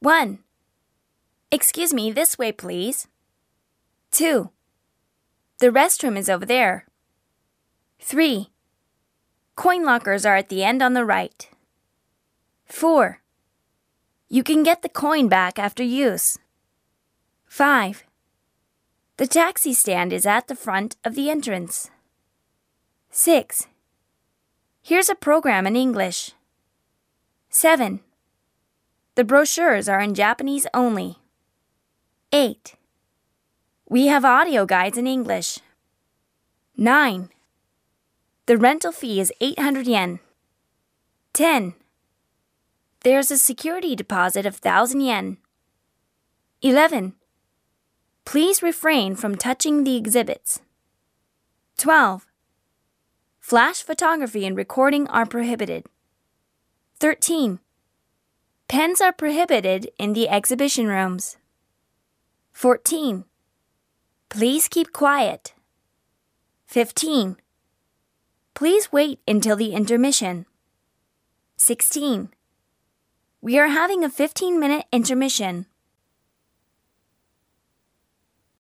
1. Excuse me, this way, please. 2. The restroom is over there. 3. Coin lockers are at the end on the right. 4. You can get the coin back after use. 5. The taxi stand is at the front of the entrance. 6. Here's a program in English. 7. The brochures are in Japanese only. 8. We have audio guides in English. 9. The rental fee is 800 yen. 10. There's a security deposit of 1,000 yen. 11. Please refrain from touching the exhibits. 12. Flash photography and recording are prohibited. 13. Pens are prohibited in the exhibition rooms. 14. Please keep quiet. 15. Please wait until the intermission. 16. We are having a 15-minute intermission.